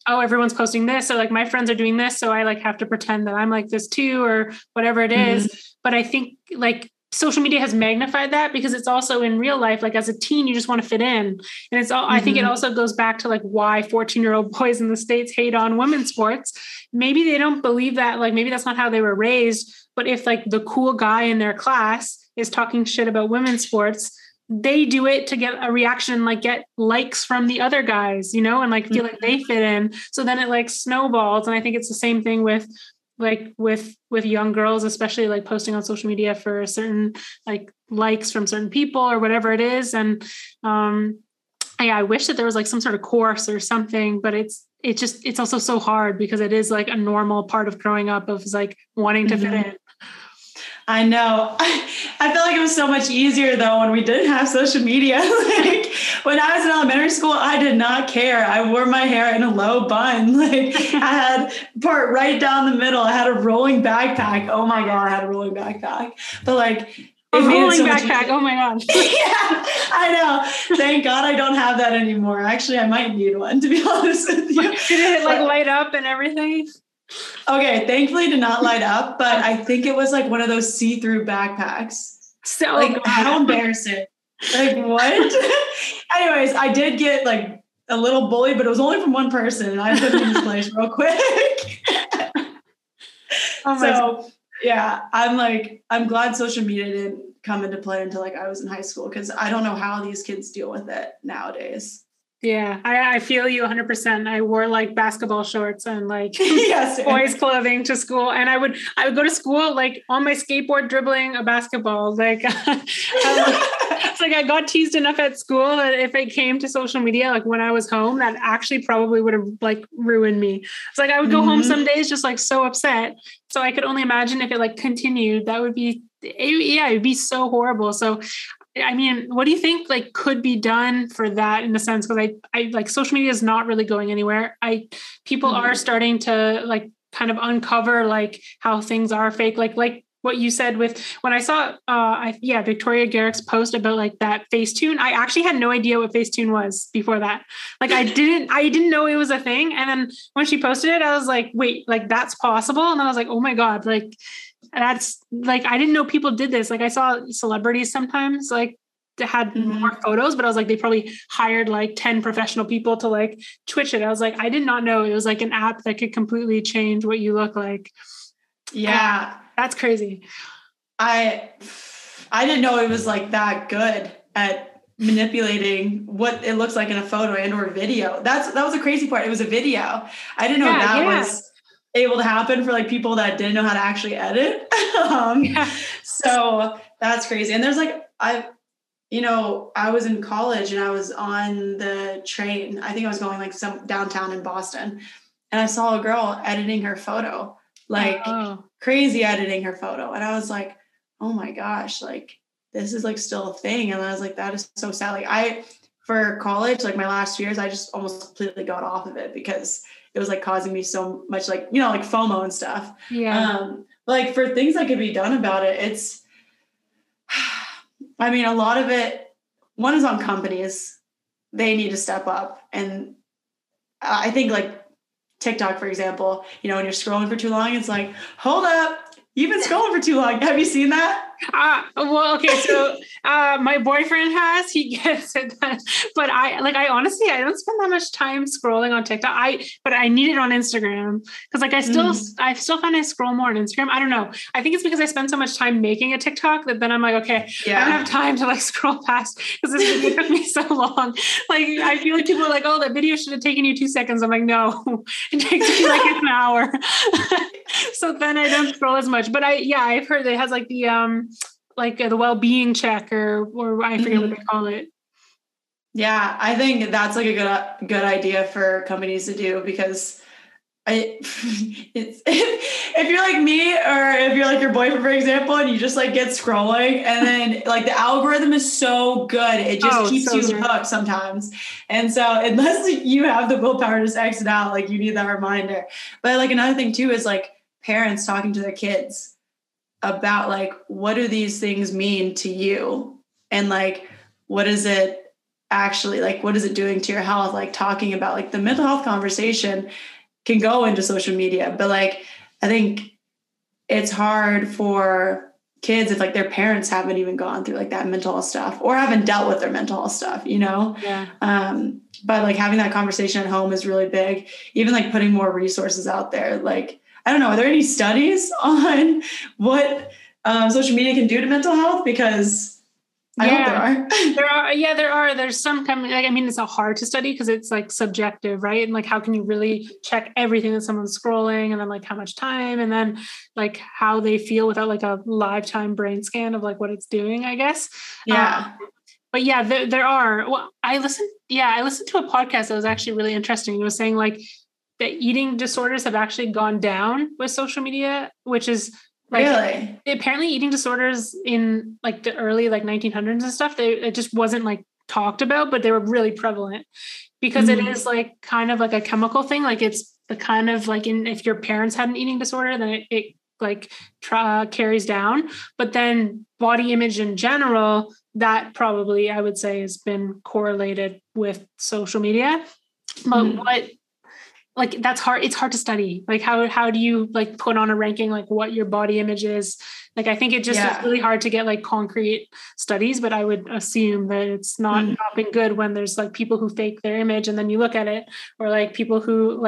oh, everyone's posting this, or like my friends are doing this, so I like have to pretend that I'm like this too, or whatever it is. But I think like social media has magnified that, because it's also in real life, like as a teen, you just want to fit in. And it's all, I think it also goes back to like why 14-year-old boys in the States hate on women's sports. Maybe they don't believe that, like, maybe that's not how they were raised, but if like the cool guy in their class is talking shit about women's sports, they do it to get a reaction, like get likes from the other guys, you know, and like feel like they fit in. So then it like snowballs. And I think it's the same thing with young girls, especially like posting on social media for certain like likes from certain people or whatever it is. And I wish that there was like some sort of course or something, but it's also so hard, because it is like a normal part of growing up, of like wanting to fit in. I know. I feel like it was so much easier though when we didn't have social media. Like when I was in elementary school, I did not care. I wore my hair in a low bun. Like I had part right down the middle. I had a rolling backpack. Oh my God, I had a rolling backpack. But like backpack. Oh my God. Yeah, I know. Thank God I don't have that anymore. Actually, I might need one, to be honest with you. Did it like light up and everything? Okay, thankfully it did not light up, but I think it was like one of those see-through backpacks. So like, how embarrassing. Like what? Anyways, I did get like a little bullied, but it was only from one person, and I put it in this place real quick. Oh my God. Yeah, I'm glad social media didn't come into play until like I was in high school, because I don't know how these kids deal with it nowadays. Yeah, I feel you 100%. I wore like basketball shorts and like boys clothing to school. And I would go to school like on my skateboard dribbling a basketball. Like, it's like I got teased enough at school that if it came to social media, like when I was home, that actually probably would have like ruined me. It's like I would go home some days just like so upset. So I could only imagine if it like continued, that would be, it'd be so horrible. So I mean, what do you think like could be done for that in a sense? Cause I like social media is not really going anywhere. People are starting to like kind of uncover like how things are fake. Like what you said with when I saw, Victoria Garrick's post about like that Facetune. I actually had no idea what Facetune was before that. Like I didn't know it was a thing. And then when she posted it, I was like, wait, like that's possible. And then I was like, oh my God, like, that's like, I didn't know people did this. Like I saw celebrities sometimes like had more photos, but I was like, they probably hired like 10 professional people to like twitch it. I was like, I did not know it was like an app that could completely change what you look like. Yeah. That's crazy. I didn't know it was like that good at manipulating what it looks like in a photo and or video. That was a crazy part. It was a video. I didn't know was able to happen for like people that didn't know how to actually edit. So that's crazy. And there's like, I was in college and I was on the train. I think I was going like some downtown in Boston, and I saw a girl editing her photo, like crazy editing her photo. And I was like, oh my gosh, like this is like still a thing. And I was like, that is so sad. Like for college, like my last years, I just almost completely got off of it because it was like causing me so much, like, you know, like FOMO and stuff. Yeah. Like for things that could be done about it, it's, I mean, a lot of it, one is on companies. They need to step up. And I think like TikTok, for example, you know, when you're scrolling for too long, it's like, hold up, you've been scrolling for too long. Have you seen that? Well, okay. So my boyfriend has, he gets it, but I honestly don't spend that much time scrolling on TikTok. But I need it on Instagram because I still find I scroll more on Instagram. I don't know. I think it's because I spend so much time making a TikTok that then I'm like, okay, yeah. I don't have time to scroll past because this video took me so long. I feel like people are like, oh, that video should have taken you 2 seconds. I'm like, no, it takes me an hour. So then I don't scroll as much, but I've heard that it has the well-being check or I forget what they call it. Yeah. I think that's a good idea for companies to do because if you're like me, or if you're like your boyfriend, for example, and you just get scrolling and then the algorithm is so good. It just keeps you hooked sometimes. And so unless you have the willpower to just exit out, you need that reminder. But another thing too, is parents talking to their kids about what do these things mean to you? And what is it actually, what is it doing to your health? Talking about the mental health conversation can go into social media, but I think it's hard for kids if their parents haven't even gone through that mental health stuff or haven't dealt with their mental health stuff, Yeah. But having that conversation at home is really big, even putting more resources out there. I don't know, are there any studies on what social media can do to mental health? Because I hope there are. There are. There's some it's hard to study because it's subjective, right? And how can you really check everything that someone's scrolling, and then how much time, and then how they feel without a live time brain scan of what it's doing, I guess. Yeah. But yeah, there are. Well, I listened to a podcast that was actually really interesting. It was saying that eating disorders have actually gone down with social media, which is really apparently eating disorders in the early 1900s and stuff. It just wasn't talked about, but they were really prevalent because it is kind of a chemical thing. It's the kind of if your parents had an eating disorder, then it carries down, but then body image in general, that probably I would say has been correlated with social media. But that's hard. It's hard to study. How do you put on a ranking, what your body image is? I think it just is really hard to get concrete studies, but I would assume that it's not been good when there's people who fake their image and then you look at it, or people who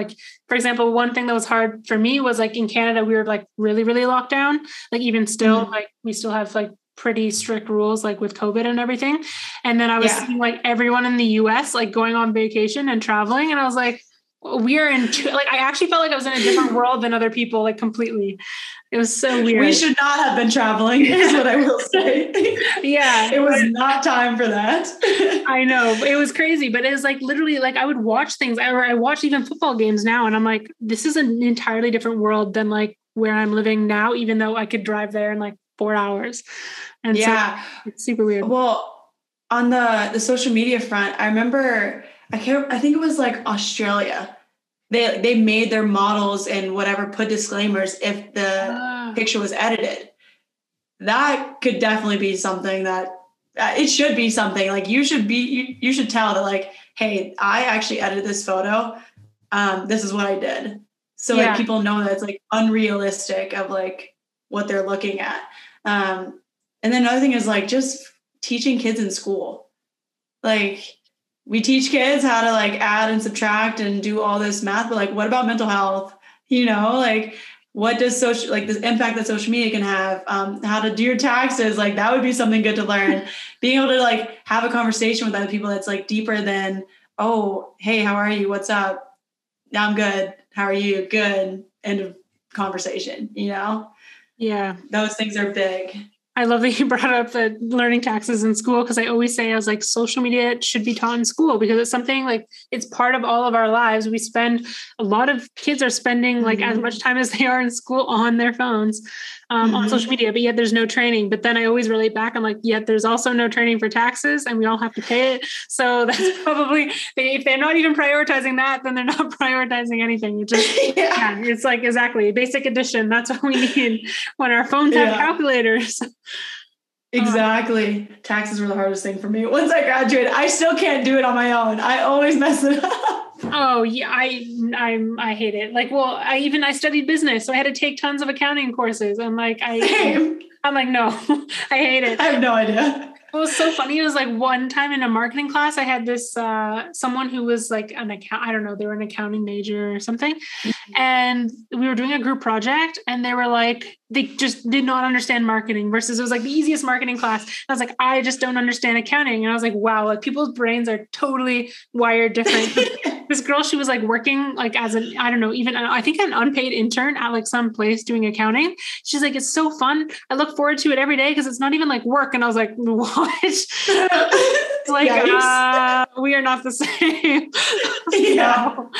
for example, one thing that was hard for me was in Canada, we were really, really locked down. Even still, we still have pretty strict rules with COVID and everything. And then I was seeing everyone in the US, going on vacation and traveling. And I was we are in I actually felt I was in a different world than other people, completely. It was so weird. We should not have been traveling is what I will say. Yeah. It was not time for that. I know. It was crazy, but it was literally I would watch things. I watch even football games now, and I'm this is an entirely different world than where I'm living now, even though I could drive there in 4 hours. And so it's super weird. Well, on the social media front, I remember I think it was Australia. They made their models and whatever put disclaimers if the picture was edited. That could definitely be something that it should be something you should tell that hey, I actually edited this photo. This is what I did. So people know that it's unrealistic of what they're looking at. And then another thing is just teaching kids in school. We teach kids how to add and subtract and do all this math, but what about mental health? What does social, this impact that social media can have, how to do your taxes. That would be something good to learn. Being able to have a conversation with other people that's deeper than, oh, hey, how are you? What's up? I'm good. How are you? Good. End of conversation, Yeah. Those things are big. I love that you brought up the learning taxes in school, because I always say, I was social media should be taught in school because it's something it's part of all of our lives. We spend, a lot of kids are spending as much time as they are in school on their phones, on social media, but yet there's no training. But then I always relate back. I'm yet there's also no training for taxes and we all have to pay it. So that's probably, if they're not even prioritizing that, then they're not prioritizing anything. It just, it's exactly basic addition. That's what we need when our phones have calculators. Exactly. Taxes were the hardest thing for me. Once I graduated, I still can't do it on my own. I always mess it up. Oh yeah. I hate it. I studied business, so I had to take tons of accounting courses. And I I'm like, no, I hate it. I have no idea. It was so funny. It was like one time in a marketing class, I had this, someone who was like an account, I don't know, they were an accounting major or something. Mm-hmm. And we were doing a group project and they were like, they just did not understand marketing versus it was like the easiest marketing class. And I was like, I just don't understand accounting. And I was like, wow, like people's brains are totally wired different. This girl, she was like working like as an, I don't know, even I think an unpaid intern at like some place doing accounting. She's like, it's so fun. I look forward to it every day because it's not even like work. And I was like, what? Like, we are not the same. Yeah. No.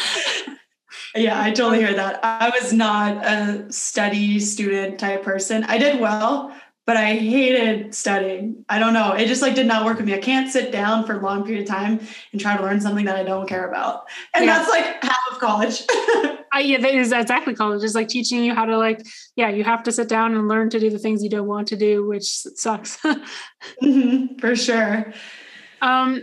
Yeah, I totally hear that. I was not a study student type person. I did well, but I hated studying. I don't know. It just like did not work with me. I can't sit down for a long period of time and try to learn something that I don't care about. And that's like half of college. Yeah, that is exactly college. It's like teaching you how to like, yeah, you have to sit down and learn to do the things you don't want to do, which sucks. Mm-hmm, for sure.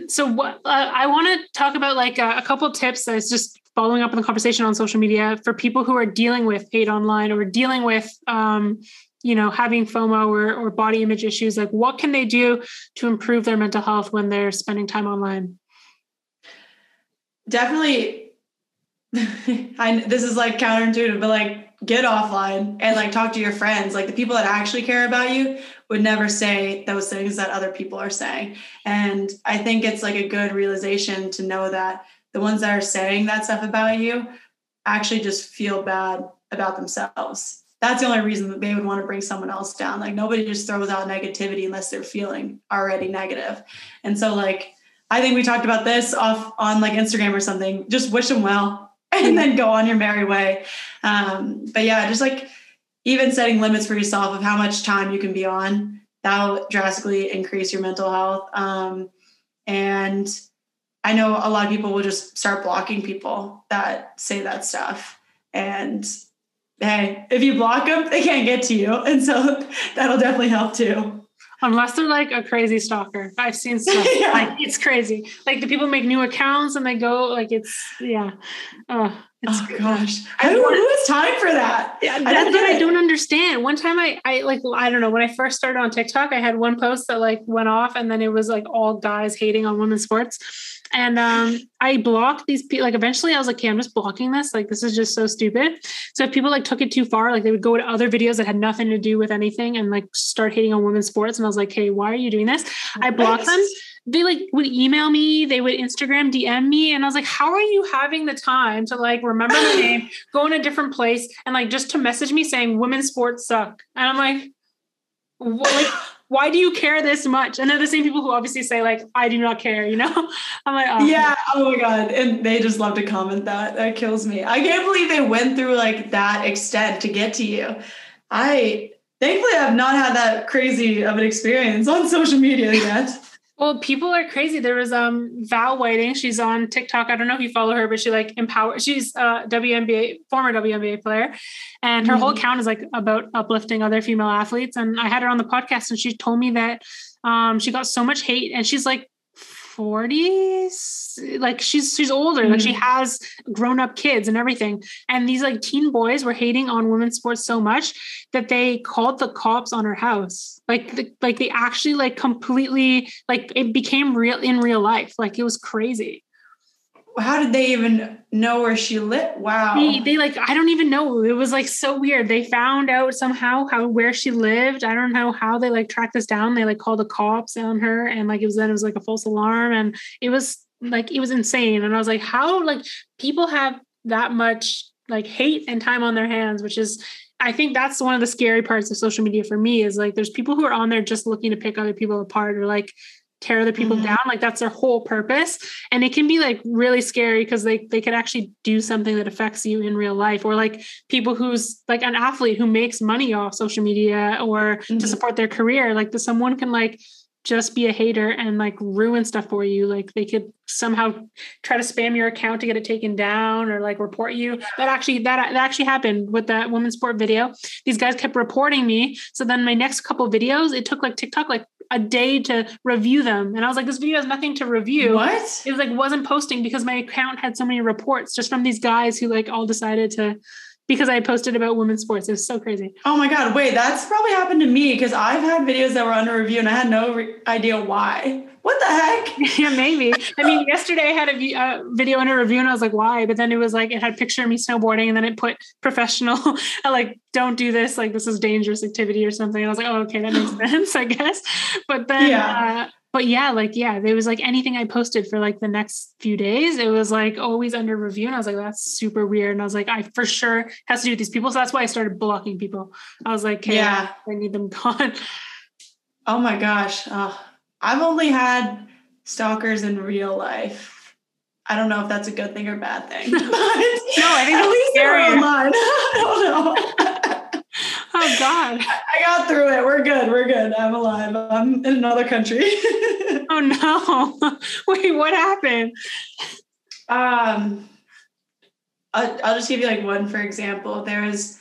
So what, I want to talk about like a couple tips that's just following up on the conversation on social media for people who are dealing with hate online or dealing with, you know, having FOMO or body image issues, like what can they do to improve their mental health when they're spending time online? Definitely. This is like counterintuitive, but like get offline and like talk to your friends. Like the people that actually care about you would never say those things that other people are saying. And I think it's like a good realization to know that the ones that are saying that stuff about you actually just feel bad about themselves. That's the only reason that they would want to bring someone else down. Like nobody just throws out negativity unless they're feeling already negative. And so like, I think we talked about this off on like Instagram or something, just wish them well and then go on your merry way. But yeah, just like even setting limits for yourself of how much time you can be on, that'll drastically increase your mental health. And I know a lot of people will just start blocking people that say that stuff. And hey, if you block them, they can't get to you. And so that'll definitely help too. Unless they're like a crazy stalker. I've seen stuff. Yeah. Like it's crazy. Like the people make new accounts and they go like, it's, yeah. It's gosh. Who has time for that? Yeah, that's what I don't understand. One time I like, I don't know, when I first started on TikTok, I had one post that like went off and then it was like all guys hating on women's sports. And I blocked these people, like eventually I was like, okay, I'm just blocking this. Like, this is just so stupid. So if people like took it too far, like they would go to other videos that had nothing to do with anything and like start hating on women's sports. And I was like, hey, why are you doing this? I blocked them. They like would email me, they would Instagram DM me. And I was like, how are you having the time to like, remember my name, go in a different place. And like, just to message me saying women's sports suck. And I'm like, what? Like, why do you care this much? And they're the same people who obviously say like, I do not care, you know? I'm like, oh. Yeah. Oh my God. And they just love to comment that. That kills me. I can't believe they went through like that extent to get to you. I thankfully have not had that crazy of an experience on social media yet. Well, people are crazy. There was Val Whiting. She's on TikTok. I don't know if you follow her, but she like empowers. She's a former WNBA player. And her whole account is like about uplifting other female athletes. And I had her on the podcast and she told me that she got so much hate and she's like 40s, like she's older, like she has grown up kids and everything. And these like teen boys were hating on women's sports so much that they called the cops on her house. Like they actually like completely, like it became real in real life. Like it was crazy. How did they even know where she lived? Wow. They like, I don't even know. It was like so weird. They found out somehow where she lived. I don't know how they like tracked this down. They like called the cops on her and like it was like a false alarm and it was insane. And I was like, how like people have that much like hate and time on their hands, which is, I think that's one of the scary parts of social media for me is like, there's people who are on there just looking to pick other people apart or like tear other people down. Like that's their whole purpose. And it can be like really scary because they could actually do something that affects you in real life, or like people who's like an athlete who makes money off social media or to support their career. Like someone can like just be a hater and like ruin stuff for you. Like they could somehow try to spam your account to get it taken down or like report you. That actually happened with that women's sport video. These guys kept reporting me. So then my next couple videos, it took like TikTok, like a day to review them. And I was like, this video has nothing to review. What? It was like, wasn't posting because my account had so many reports just from these guys who like all decided to because I posted about women's sports. It was so crazy. Oh my God. Wait, that's probably happened to me because I've had videos that were under review and I had no idea why. What the heck? Yeah, maybe. I mean, yesterday I had a video under review and I was like, why? But then it was like, it had a picture of me snowboarding and then it put professional, don't do this. Like, this is dangerous activity or something. And I was like, oh, okay, that makes sense, I guess. But then, there was like anything I posted for like the next few days, it was like always under review. And I was like, that's super weird. And I was like, I for sure has to do with these people. So that's why I started blocking people. I was like, okay, I need them gone. Oh my gosh. I've only had stalkers in real life. I don't know if that's a good thing or bad thing. But no, I think at least they're online. I don't know. Oh God. I got through it. We're good. I'm alive. I'm in another country. Oh no. Wait, what happened? I'll just give you like one, for example. There was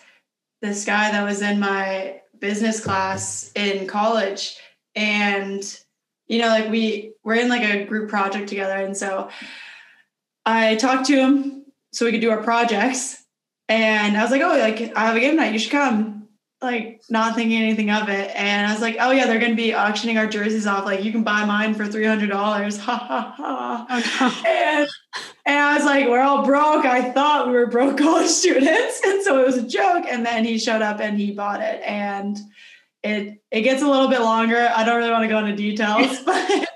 this guy that was in my business class in college, and like we're in like a group project together. And so I talked to him so we could do our projects. And I was like, oh, like I have a game night, you should come. Like not thinking anything of it. And I was like, oh yeah, they're going to be auctioning our jerseys off. Like you can buy mine for $300. Ha ha ha. Oh, no. And I was like, we're all broke. I thought we were broke college students. And so it was a joke. And then he showed up and he bought it. And it gets a little bit longer. I don't really want to go into details, but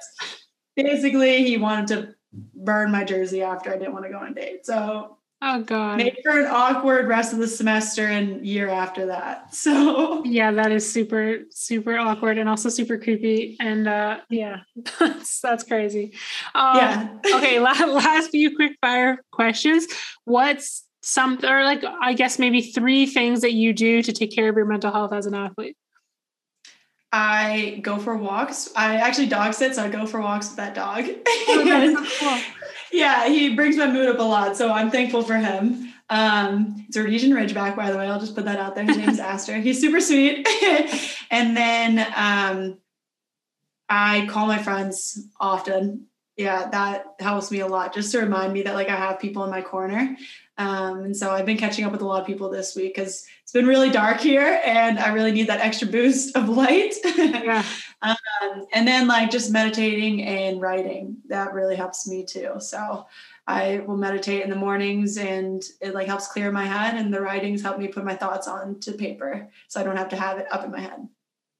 basically he wanted to burn my jersey after I didn't want to go on a date. So oh God. Made for an awkward rest of the semester and year after that. So yeah, that is super, super awkward and also super creepy. And that's crazy. Okay. Last few quick fire questions. What's I guess maybe three things that you do to take care of your mental health as an athlete? I go for walks. I actually dog sit, so I go for walks with that dog. Oh, that is so cool. Yeah, he brings my mood up a lot, so I'm thankful for him. It's a Rhodesian Ridgeback, by the way. I'll just put that out there. His name's Aster. He's super sweet. And then I call my friends often. Yeah, that helps me a lot, just to remind me that like I have people in my corner. And so I've been catching up with a lot of people this week because it's been really dark here and I really need that extra boost of light. Yeah. And then like just meditating and writing, that really helps me too. So I will meditate in the mornings and it like helps clear my head, and the writings help me put my thoughts onto paper so I don't have to have it up in my head.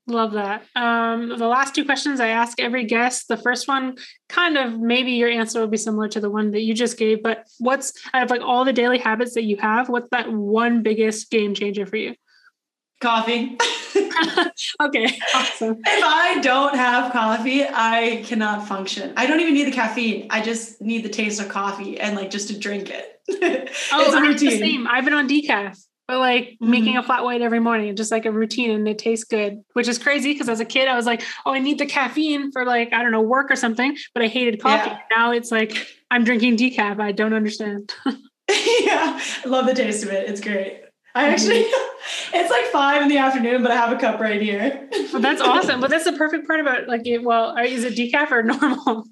Love that. The last two questions I ask every guest. The first one, kind of maybe your answer will be similar to the one that you just gave, but what's out of like all the daily habits that you have, what's that one biggest game changer for you? Coffee. Okay. Awesome. If I don't have coffee, I cannot function. I don't even need the caffeine. I just need the taste of coffee and like just to drink it. It's a routine. The same. I've been on decaf. But like making a flat white every morning, just like a routine, and it tastes good, which is crazy because as a kid, I was like, oh, I need the caffeine for like, I don't know, work or something, but I hated coffee. Yeah. Now it's like, I'm drinking decaf. I don't understand. Yeah. I love the taste of it. It's great. I actually, it's like 5 p.m, but I have a cup right here. Well, that's awesome. But that's the perfect part about like, is it decaf or normal?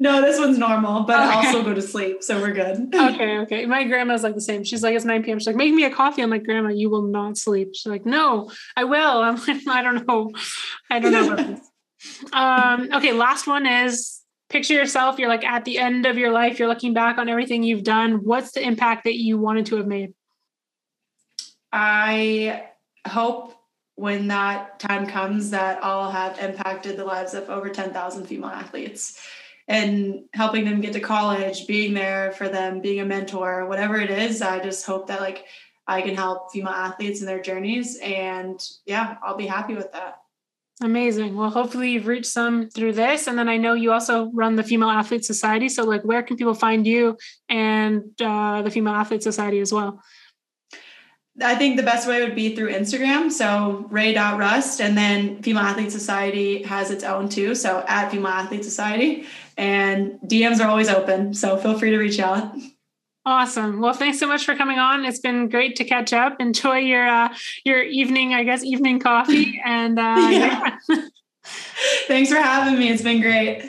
No, this one's normal, but I also go to sleep, so we're good. Okay. My grandma's like the same. She's like, it's 9 p.m. She's like, make me a coffee. I'm like, Grandma, you will not sleep. She's like, no, I will. I'm like, I don't know about this. Okay, last one is picture yourself. You're like at the end of your life. You're looking back on everything you've done. What's the impact that you wanted to have made? I hope when that time comes that I'll have impacted the lives of over 10,000 female athletes. And helping them get to college, being there for them, being a mentor, whatever it is, I just hope that like I can help female athletes in their journeys, and I'll be happy with that. Amazing. Well, hopefully you've reached some through this. And then I know you also run the Female Athlete Society. So like, where can people find you and the Female Athlete Society as well? I think the best way would be through Instagram. So ray.rust, and then Female Athlete Society has its own too. So at Female Athlete Society, and DMs are always open. So feel free to reach out. Awesome. Well, thanks so much for coming on. It's been great to catch up. Enjoy your evening, I guess, evening coffee. And thanks for having me. It's been great.